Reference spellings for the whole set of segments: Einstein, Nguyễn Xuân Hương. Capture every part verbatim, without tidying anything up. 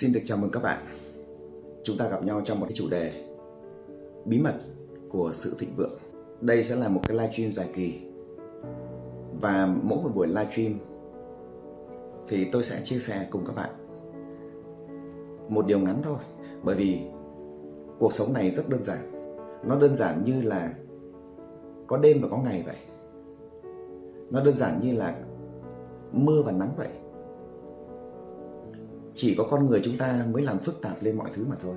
Xin được chào mừng các bạn. Chúng ta gặp nhau trong một cái chủ đề bí mật của sự thịnh vượng. Đây sẽ là một cái live stream dài kỳ, và mỗi một buổi live stream thì tôi sẽ chia sẻ cùng các bạn một điều ngắn thôi. Bởi vì cuộc sống này rất đơn giản. Nó đơn giản như là có đêm và có ngày vậy. Nó đơn giản như là mưa và nắng vậy. Chỉ có con người chúng ta mới làm phức tạp lên mọi thứ mà thôi.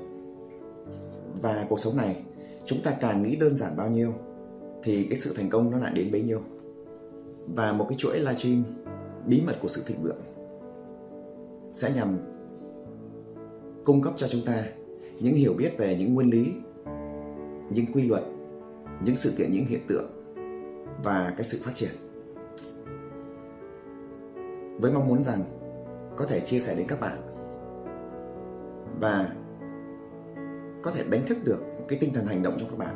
Và cuộc sống này, chúng ta càng nghĩ đơn giản bao nhiêu thì cái sự thành công nó lại đến bấy nhiêu. Và một cái chuỗi live stream bí mật của sự thịnh vượng sẽ nhằm cung cấp cho chúng ta những hiểu biết về những nguyên lý, những quy luật, những sự kiện, những hiện tượng và cái sự phát triển, với mong muốn rằng có thể chia sẻ đến các bạn và có thể đánh thức được cái tinh thần hành động trong các bạn.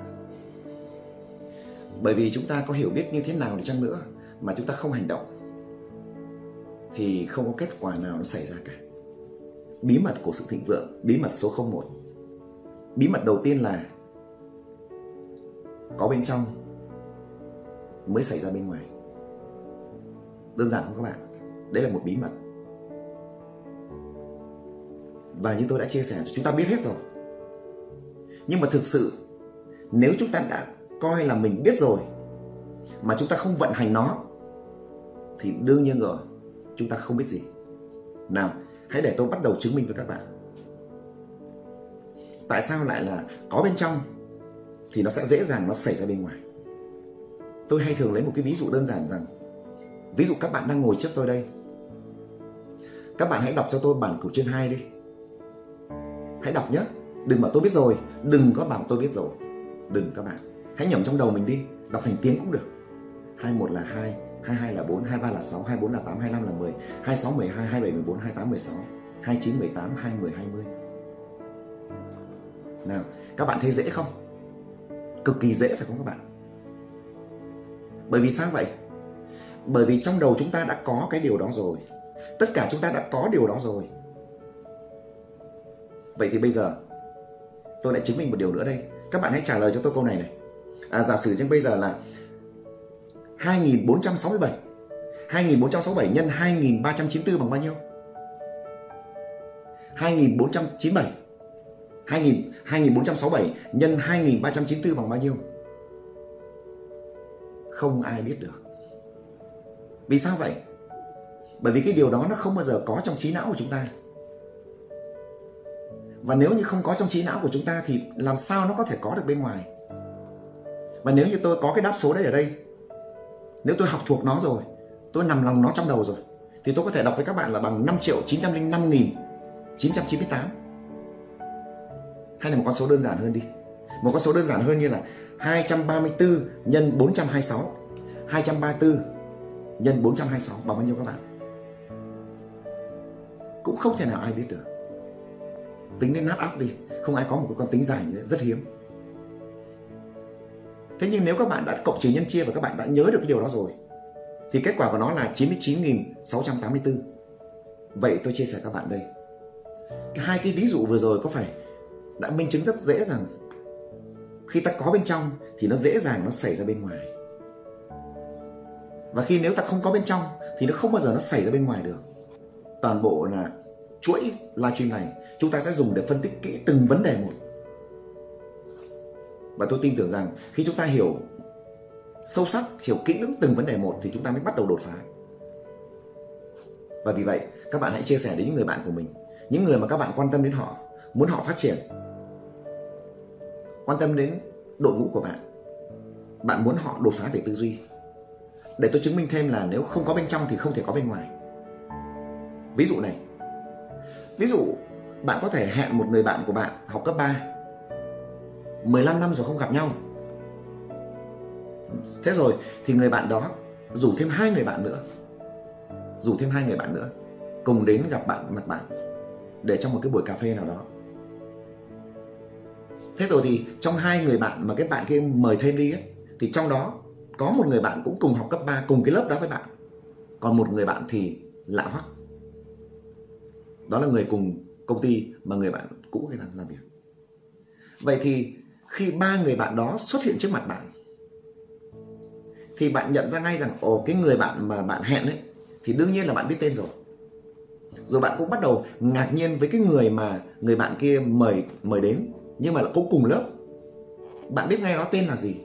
Bởi vì chúng ta có hiểu biết như thế nào đi chăng nữa mà chúng ta không hành động thì không có kết quả nào nó xảy ra cả. Bí mật của sự thịnh vượng, bí mật số không một. Bí mật đầu tiên là có bên trong mới xảy ra bên ngoài. Đơn giản không các bạn? Đấy là một bí mật. Và như tôi đã chia sẻ, chúng ta biết hết rồi. Nhưng mà thực sự, nếu chúng ta đã coi là mình biết rồi mà chúng ta không vận hành nó thì đương nhiên rồi, chúng ta không biết gì. Nào, hãy để tôi bắt đầu chứng minh với các bạn. Tại sao lại là có bên trong thì nó sẽ dễ dàng nó xảy ra bên ngoài? Tôi hay thường lấy một cái ví dụ đơn giản rằng, ví dụ các bạn đang ngồi trước tôi đây. Các bạn hãy đọc cho tôi bản cửu chương hai đi. Hãy đọc nhé. Đừng bảo tôi biết rồi. Đừng có bảo tôi biết rồi. Đừng các bạn. Hãy nhẩm trong đầu mình đi. Đọc thành tiếng cũng được. hai mươi mốt là hai, hai mươi hai là bốn, hai mươi ba là sáu, hai mươi bốn là tám, hai mươi lăm là mười, hai mươi sáu, mười hai, hai mươi bảy, mười bốn, hai mươi tám, mười sáu, hai mươi chín, mười tám, hai mươi, hai mươi. Nào, các bạn thấy dễ không? Cực kỳ dễ phải không các bạn? Bởi vì sao vậy? Bởi vì trong đầu chúng ta đã có cái điều đó rồi. Tất cả chúng ta đã có điều đó rồi. Vậy thì bây giờ tôi lại chứng minh một điều nữa đây. Các bạn hãy trả lời cho tôi câu này này. À, giả sử như bây giờ là hai nghìn bốn trăm sáu mươi bảy, hai nghìn bốn trăm sáu mươi bảy nhân hai nghìn ba trăm chín mươi tư bằng bao nhiêu? hai nghìn bốn trăm chín mươi bảy, hai nghìn bốn trăm sáu mươi bảy nhân hai nghìn ba trăm chín mươi tư bằng bao nhiêu? Không ai biết được. Vì sao vậy? Bởi vì cái điều đó nó không bao giờ có trong trí não của chúng ta. Và nếu như không có trong trí não của chúng ta thì làm sao nó có thể có được bên ngoài? Và nếu như tôi có cái đáp số đấy ở đây, nếu tôi học thuộc nó rồi, tôi nằm lòng nó trong đầu rồi, thì tôi có thể đọc với các bạn là bằng năm triệu chín trăm linh năm nghìn chín trăm chín mươi tám. Hay là một con số đơn giản hơn đi. Một con số đơn giản hơn như là hai trăm ba mươi tư nhân bốn trăm hai mươi sáu. hai trăm ba mươi tư nhân bốn trăm hai mươi sáu bằng bao nhiêu các bạn? Cũng không thể nào ai biết được. Tính đến nát óc đi, không ai có một cái con tính giải như thế, rất hiếm. Thế nhưng nếu các bạn đã cộng trừ nhân chia và các bạn đã nhớ được cái điều đó rồi thì kết quả của nó là chín mươi chín nghìn sáu trăm tám mươi tư. Vậy tôi chia sẻ các bạn đây, hai cái ví dụ vừa rồi có phải đã minh chứng rất dễ rằng khi ta có bên trong thì nó dễ dàng nó xảy ra bên ngoài. Và khi nếu ta không có bên trong thì nó không bao giờ nó xảy ra bên ngoài được. Toàn bộ là chuỗi live stream này chúng ta sẽ dùng để phân tích kỹ từng vấn đề một. Và tôi tin tưởng rằng khi chúng ta hiểu sâu sắc, hiểu kỹ lưỡng từng vấn đề một thì chúng ta mới bắt đầu đột phá. Và vì vậy các bạn hãy chia sẻ đến những người bạn của mình, những người mà các bạn quan tâm đến họ, muốn họ phát triển. Quan tâm đến đội ngũ của bạn, bạn muốn họ đột phá về tư duy. Để tôi chứng minh thêm là nếu không có bên trong thì không thể có bên ngoài. Ví dụ này, ví dụ bạn có thể hẹn một người bạn của bạn học cấp ba, mười lăm năm rồi không gặp nhau. Thế rồi thì người bạn đó rủ thêm hai người bạn nữa, rủ thêm hai người bạn nữa cùng đến gặp bạn mặt bạn để trong một cái buổi cà phê nào đó. Thế rồi thì trong hai người bạn mà cái bạn kia mời thêm đi ấy, thì trong đó có một người bạn cũng cùng học cấp ba, cùng cái lớp đó với bạn, còn một người bạn thì lạ hoắc. Đó là người cùng công ty mà người bạn cũ người ta làm việc. Vậy thì khi ba người bạn đó xuất hiện trước mặt bạn thì bạn nhận ra ngay rằng ồ, cái người bạn mà bạn hẹn ấy thì đương nhiên là bạn biết tên rồi. Rồi bạn cũng bắt đầu ngạc nhiên với cái người mà người bạn kia mời mời đến, nhưng mà là cũng cùng lớp. Bạn biết ngay đó tên là gì.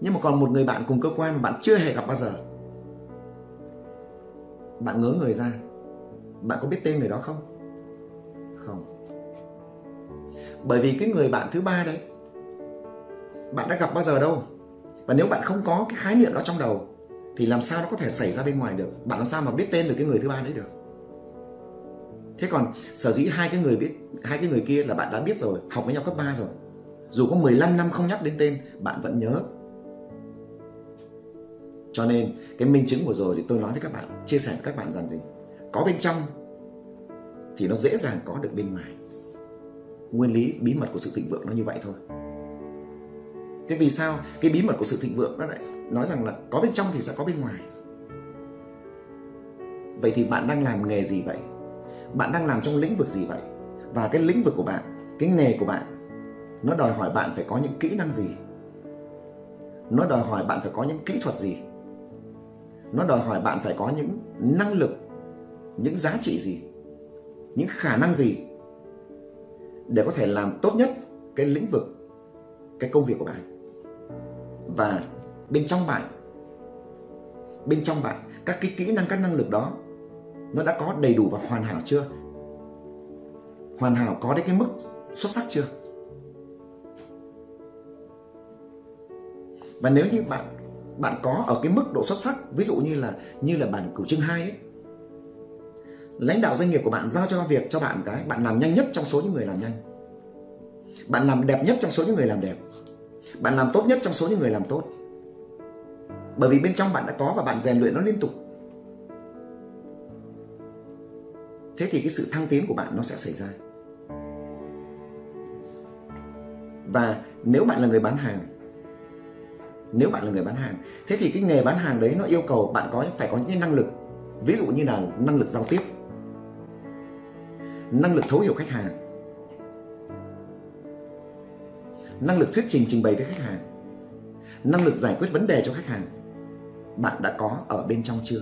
Nhưng mà còn một người bạn cùng cơ quan mà bạn chưa hề gặp bao giờ, bạn ngớ người ra. Bạn có biết tên người đó không? Không. Bởi vì cái người bạn thứ ba đấy bạn đã gặp bao giờ đâu. Và nếu bạn không có cái khái niệm đó trong đầu thì làm sao nó có thể xảy ra bên ngoài được. Bạn làm sao mà biết tên được cái người thứ ba đấy được. Thế còn sở dĩ hai cái người biết hai cái người kia là bạn đã biết rồi, học với nhau cấp ba rồi. Dù có mười lăm năm không nhắc đến tên, bạn vẫn nhớ. Cho nên cái minh chứng vừa rồi thì tôi nói với các bạn, chia sẻ với các bạn rằng gì? Có bên trong thì nó dễ dàng có được bên ngoài. Nguyên lý bí mật của sự thịnh vượng nó như vậy thôi. Thế vì sao cái bí mật của sự thịnh vượng nó lại nói rằng là có bên trong thì sẽ có bên ngoài. Vậy thì bạn đang làm nghề gì vậy? Bạn đang làm trong lĩnh vực gì vậy? Và cái lĩnh vực của bạn, cái nghề của bạn, nó đòi hỏi bạn phải có những kỹ năng gì? Nó đòi hỏi bạn phải có những kỹ thuật gì? Nó đòi hỏi bạn phải có những năng lực, những giá trị gì, những khả năng gì để có thể làm tốt nhất cái lĩnh vực, cái công việc của bạn. Và bên trong bạn, bên trong bạn, các cái kỹ năng, các năng lực đó nó đã có đầy đủ và hoàn hảo chưa? Hoàn hảo có đến cái mức xuất sắc chưa? Và nếu như bạn bạn có ở cái mức độ xuất sắc, ví dụ như là như là bản cửu chương hai ấy, lãnh đạo doanh nghiệp của bạn giao cho việc cho bạn cái bạn làm nhanh nhất trong số những người làm nhanh, bạn làm đẹp nhất trong số những người làm đẹp, bạn làm tốt nhất trong số những người làm tốt. Bởi vì bên trong bạn đã có và bạn rèn luyện nó liên tục. Thế thì cái sự thăng tiến của bạn nó sẽ xảy ra. Và nếu bạn là người bán hàng, nếu bạn là người bán hàng, thế thì cái nghề bán hàng đấy nó yêu cầu bạn có phải có những cái năng lực. Ví dụ như là năng lực giao tiếp, năng lực thấu hiểu khách hàng, năng lực thuyết trình trình bày với khách hàng, năng lực giải quyết vấn đề cho khách hàng. Bạn đã có ở bên trong chưa?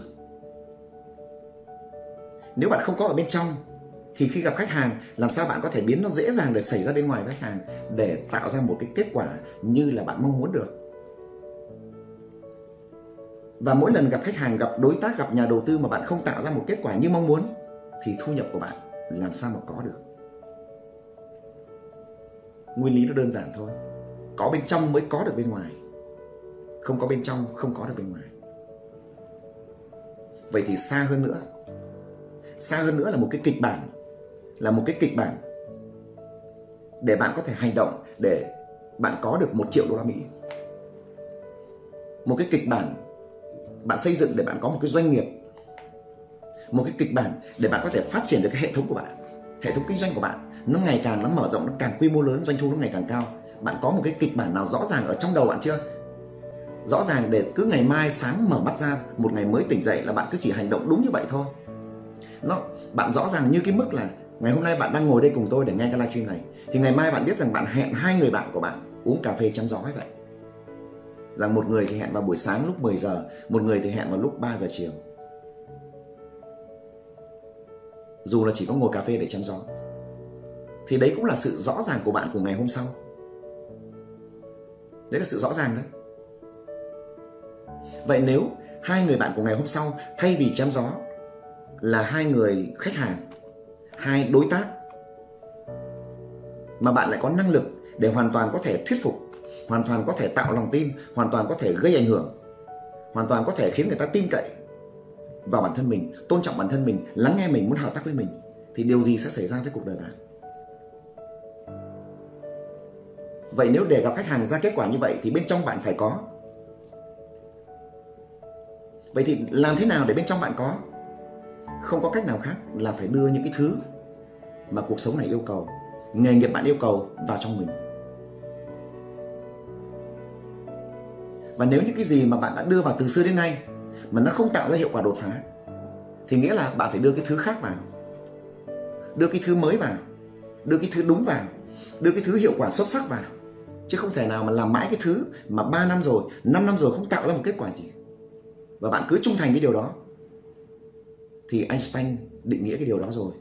Nếu bạn không có ở bên trong thì khi gặp khách hàng, làm sao bạn có thể biến nó dễ dàng để xảy ra bên ngoài với khách hàng, để tạo ra một cái kết quả như là bạn mong muốn được. Và mỗi lần gặp khách hàng, gặp đối tác, gặp nhà đầu tư mà bạn không tạo ra một kết quả như mong muốn thì thu nhập của bạn làm sao mà có được. Nguyên lý nó đơn giản thôi. Có bên trong mới có được bên ngoài. Không có bên trong, không có được bên ngoài. Vậy thì xa hơn nữa, xa hơn nữa là một cái kịch bản, là một cái kịch bản để bạn có thể hành động, để bạn có được một triệu đô la Mỹ. Một cái kịch bản bạn xây dựng để bạn có một cái doanh nghiệp. Một cái kịch bản để bạn có thể phát triển được cái hệ thống của bạn, hệ thống kinh doanh của bạn. Nó ngày càng, nó mở rộng, nó càng quy mô lớn, doanh thu nó ngày càng cao. Bạn có một cái kịch bản nào rõ ràng ở trong đầu bạn chưa? Rõ ràng để cứ ngày mai sáng mở mắt ra, một ngày mới tỉnh dậy là bạn cứ chỉ hành động đúng như vậy thôi. Nó, bạn rõ ràng như cái mức là ngày hôm nay bạn đang ngồi đây cùng tôi để nghe cái live stream này. Thì ngày mai bạn biết rằng bạn hẹn hai người bạn của bạn uống cà phê chém gió ấy vậy. Rằng một người thì hẹn vào buổi sáng lúc mười giờ, một người thì hẹn vào lúc ba giờ chiều. Dù là chỉ có ngồi cà phê để chém gió, thì đấy cũng là sự rõ ràng của bạn của ngày hôm sau. Đấy là sự rõ ràng đấy. Vậy nếu hai người bạn của ngày hôm sau thay vì chém gió là hai người khách hàng, hai đối tác, mà bạn lại có năng lực để hoàn toàn có thể thuyết phục, hoàn toàn có thể tạo lòng tin, hoàn toàn có thể gây ảnh hưởng, hoàn toàn có thể khiến người ta tin cậy vào bản thân mình, tôn trọng bản thân mình, lắng nghe mình, muốn hợp tác với mình, thì điều gì sẽ xảy ra với cuộc đời bạn? Vậy nếu để gặp khách hàng ra kết quả như vậy thì bên trong bạn phải có. Vậy thì làm thế nào để bên trong bạn có? Không có cách nào khác là phải đưa những cái thứ mà cuộc sống này yêu cầu, nghề nghiệp bạn yêu cầu vào trong mình. Và nếu những cái gì mà bạn đã đưa vào từ xưa đến nay mà nó không tạo ra hiệu quả đột phá thì nghĩa là bạn phải đưa cái thứ khác vào. đưa cái thứ mới vào, đưa cái thứ đúng vào, đưa cái thứ hiệu quả xuất sắc vào. Chứ không thể nào mà làm mãi cái thứ mà ba năm rồi, năm năm rồi không tạo ra một kết quả gì. Và bạn cứ trung thành với điều đó. Thì Einstein định nghĩa cái điều đó rồi.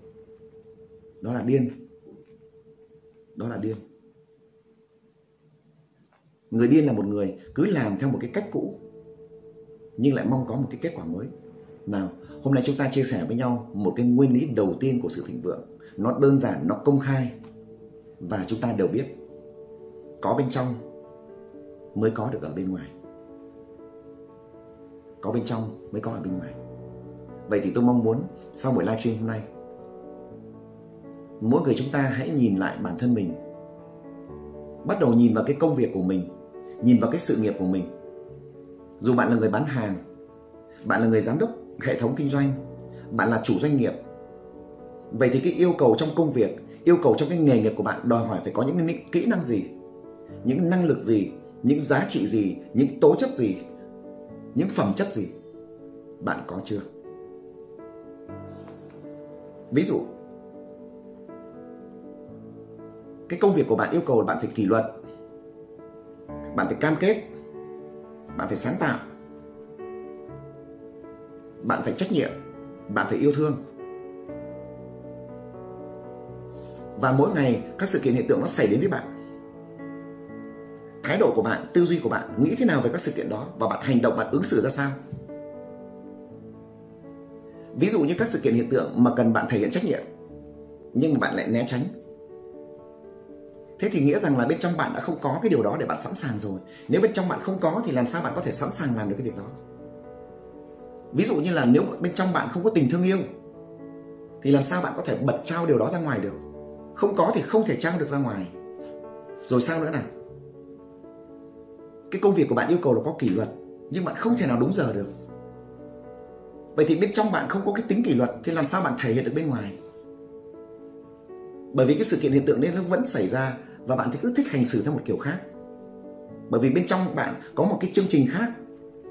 Đó là điên. Đó là điên. Người điên là một người cứ làm theo một cái cách cũ nhưng lại mong có một cái kết quả mới. Nào, hôm nay chúng ta chia sẻ với nhau một cái nguyên lý đầu tiên của sự thịnh vượng. Nó đơn giản, nó công khai và chúng ta đều biết. Có bên trong mới có được ở bên ngoài. Có bên trong mới có ở bên ngoài. Vậy thì tôi mong muốn sau buổi live stream hôm nay, mỗi người chúng ta hãy nhìn lại bản thân mình. Bắt đầu nhìn vào cái công việc của mình, nhìn vào cái sự nghiệp của mình. Dù bạn là người bán hàng, bạn là người giám đốc hệ thống kinh doanh, bạn là chủ doanh nghiệp. Vậy thì cái yêu cầu trong công việc, yêu cầu trong cái nghề nghiệp của bạn đòi hỏi phải có những kỹ năng gì, những năng lực gì, những giá trị gì, những tố chất gì, những phẩm chất gì. Bạn có chưa? Ví dụ, cái công việc của bạn yêu cầu là bạn phải kỷ luật, bạn phải cam kết, bạn phải sáng tạo, bạn phải trách nhiệm, bạn phải yêu thương. Và mỗi ngày các sự kiện hiện tượng nó xảy đến với bạn. Thái độ của bạn, tư duy của bạn, nghĩ thế nào về các sự kiện đó và bạn hành động, bạn ứng xử ra sao. Ví dụ như các sự kiện hiện tượng mà cần bạn thể hiện trách nhiệm nhưng mà bạn lại né tránh. Thế thì nghĩa rằng là bên trong bạn đã không có cái điều đó để bạn sẵn sàng rồi. Nếu bên trong bạn không có thì làm sao bạn có thể sẵn sàng làm được cái việc đó. Ví dụ như là nếu bên trong bạn không có tình thương yêu thì làm sao bạn có thể bật trao điều đó ra ngoài được. Không có thì không thể trao được ra ngoài. Rồi sao nữa nào? Cái công việc của bạn yêu cầu là có kỷ luật nhưng bạn không thể nào đúng giờ được. Vậy thì bên trong bạn không có cái tính kỷ luật thì làm sao bạn thể hiện được bên ngoài. Bởi vì cái sự kiện hiện tượng đấy nó vẫn xảy ra và bạn thì cứ thích hành xử theo một kiểu khác. Bởi vì bên trong bạn có một cái chương trình khác,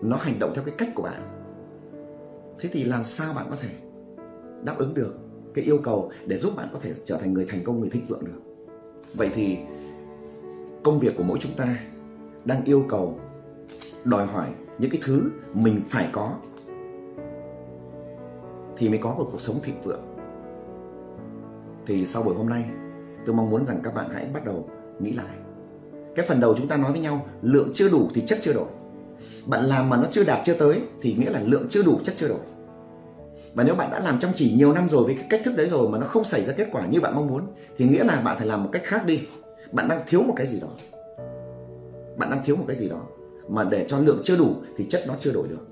nó hành động theo cái cách của bạn. Thế thì làm sao bạn có thể đáp ứng được cái yêu cầu để giúp bạn có thể trở thành người thành công, người thịnh vượng được. Vậy thì công việc của mỗi chúng ta đang yêu cầu, đòi hỏi những cái thứ mình phải có thì mới có một cuộc sống thịnh vượng. Thì sau buổi hôm nay, tôi mong muốn rằng các bạn hãy bắt đầu nghĩ lại. Cái phần đầu chúng ta nói với nhau, lượng chưa đủ thì chất chưa đổi. Bạn làm mà nó chưa đạt chưa tới thì nghĩa là lượng chưa đủ, chất chưa đổi. Và nếu bạn đã làm chăm chỉ nhiều năm rồi với cái cách thức đấy rồi mà nó không xảy ra kết quả như bạn mong muốn thì nghĩa là bạn phải làm một cách khác đi. Bạn đang thiếu một cái gì đó. Bạn đang thiếu một cái gì đó. Mà để cho lượng chưa đủ thì chất nó chưa đổi được.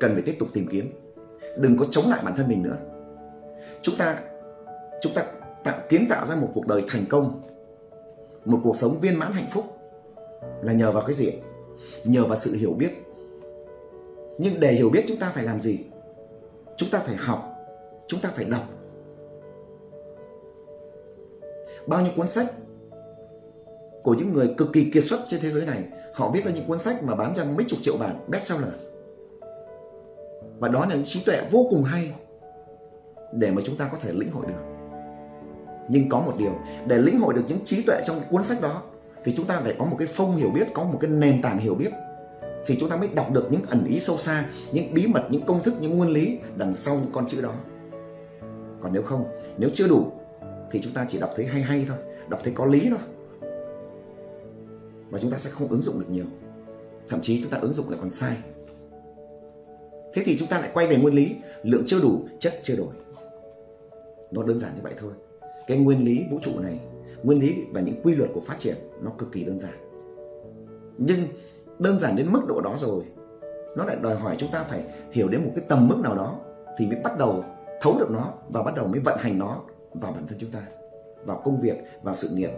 Cần phải tiếp tục tìm kiếm. Đừng có chống lại bản thân mình nữa. Chúng ta... Chúng ta tạo, kiến tạo ra một cuộc đời thành công, một cuộc sống viên mãn hạnh phúc là nhờ vào cái gì? Nhờ vào sự hiểu biết. Nhưng để hiểu biết chúng ta phải làm gì? Chúng ta phải học, chúng ta phải đọc. Bao nhiêu cuốn sách của những người cực kỳ kiệt xuất trên thế giới này, họ viết ra những cuốn sách mà bán ra mấy chục triệu bản, bestseller. Và đó là những trí tuệ vô cùng hay để mà chúng ta có thể lĩnh hội được. Nhưng có một điều, để lĩnh hội được những trí tuệ trong cuốn sách đó thì chúng ta phải có một cái phông hiểu biết, có một cái nền tảng hiểu biết thì chúng ta mới đọc được những ẩn ý sâu xa, những bí mật, những công thức, những nguyên lý đằng sau những con chữ đó. Còn nếu không, nếu chưa đủ thì chúng ta chỉ đọc thấy hay hay thôi, đọc thấy có lý thôi và chúng ta sẽ không ứng dụng được nhiều. Thậm chí chúng ta ứng dụng lại còn sai. Thế thì chúng ta lại quay về nguyên lý, lượng chưa đủ, chất chưa đổi. Nó đơn giản như vậy thôi. Cái nguyên lý vũ trụ này, nguyên lý và những quy luật của phát triển nó cực kỳ đơn giản. Nhưng đơn giản đến mức độ đó rồi, nó lại đòi hỏi chúng ta phải hiểu đến một cái tầm mức nào đó thì mới bắt đầu thấu được nó và bắt đầu mới vận hành nó vào bản thân chúng ta, vào công việc, vào sự nghiệp,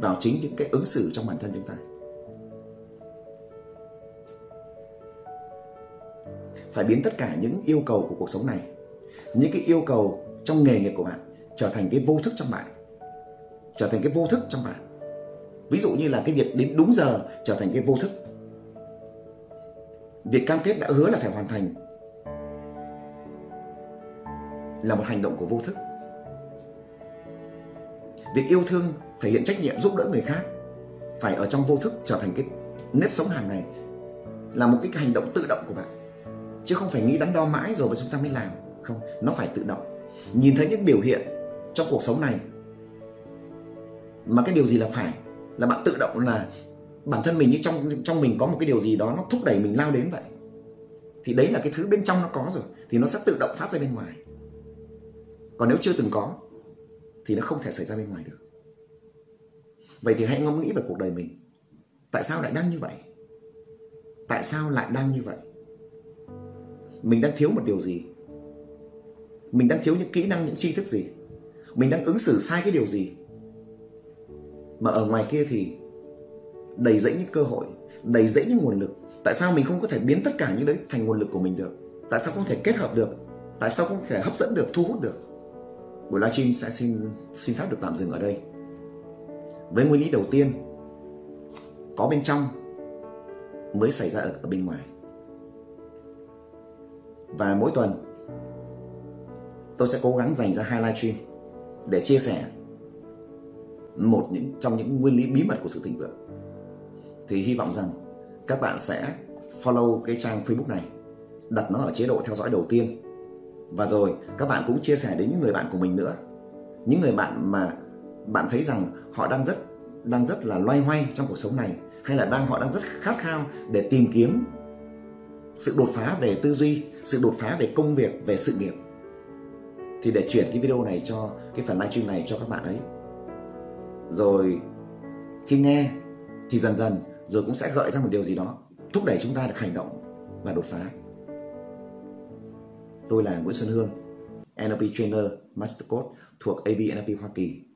vào chính những cái ứng xử trong bản thân chúng ta. Phải biến tất cả những yêu cầu của cuộc sống này, những cái yêu cầu trong nghề nghiệp của bạn trở thành cái vô thức trong bạn. Trở thành cái vô thức trong bạn. Ví dụ như là cái việc đến đúng giờ trở thành cái vô thức. Việc cam kết đã hứa là phải hoàn thành là một hành động của vô thức. Việc yêu thương thể hiện trách nhiệm giúp đỡ người khác phải ở trong vô thức, trở thành cái nếp sống hàng ngày, là một cái hành động tự động của bạn, chứ không phải nghĩ đắn đo mãi rồi mà chúng ta mới làm. Không, nó phải tự động. Nhìn thấy những biểu hiện trong cuộc sống này mà cái điều gì là phải, là bạn tự động, là bản thân mình như trong trong mình có một cái điều gì đó nó thúc đẩy mình lao đến vậy, thì đấy là cái thứ bên trong nó có rồi, thì nó sẽ tự động phát ra bên ngoài. Còn nếu chưa từng có thì nó không thể xảy ra bên ngoài được. Vậy thì hãy ngẫm nghĩ về cuộc đời mình. Tại sao lại đang như vậy? Tại sao lại đang như vậy? Mình đang thiếu một điều gì? Mình đang thiếu những kỹ năng, những tri thức gì? Mình đang ứng xử sai cái điều gì? Mà ở ngoài kia thì đầy rẫy những cơ hội, đầy rẫy những nguồn lực. Tại sao mình không có thể biến tất cả những đấy thành nguồn lực của mình được? Tại sao không thể kết hợp được? Tại sao không thể hấp dẫn được, thu hút được? Buổi livestream sẽ xin, xin phép được tạm dừng ở đây. Với nguyên lý đầu tiên, có bên trong mới xảy ra ở bên ngoài. Và mỗi tuần tôi sẽ cố gắng dành ra hai livestream để chia sẻ một trong những nguyên lý bí mật của sự thịnh vượng. Thì hy vọng rằng các bạn sẽ follow cái trang Facebook này, đặt nó ở chế độ theo dõi đầu tiên. Và rồi các bạn cũng chia sẻ đến những người bạn của mình nữa. Những người bạn mà bạn thấy rằng họ đang rất đang rất là loay hoay trong cuộc sống này, hay là đang họ đang rất khát khao để tìm kiếm sự đột phá về tư duy, sự đột phá về công việc, về sự nghiệp. Thì để chuyển cái video này cho, cái phần livestream này cho các bạn ấy. Rồi khi nghe thì dần dần rồi cũng sẽ gợi ra một điều gì đó thúc đẩy chúng ta được hành động và đột phá. Tôi là Nguyễn Xuân Hương, en lờ pê Trainer, Master Coach thuộc a bê en lờ pê Hoa Kỳ.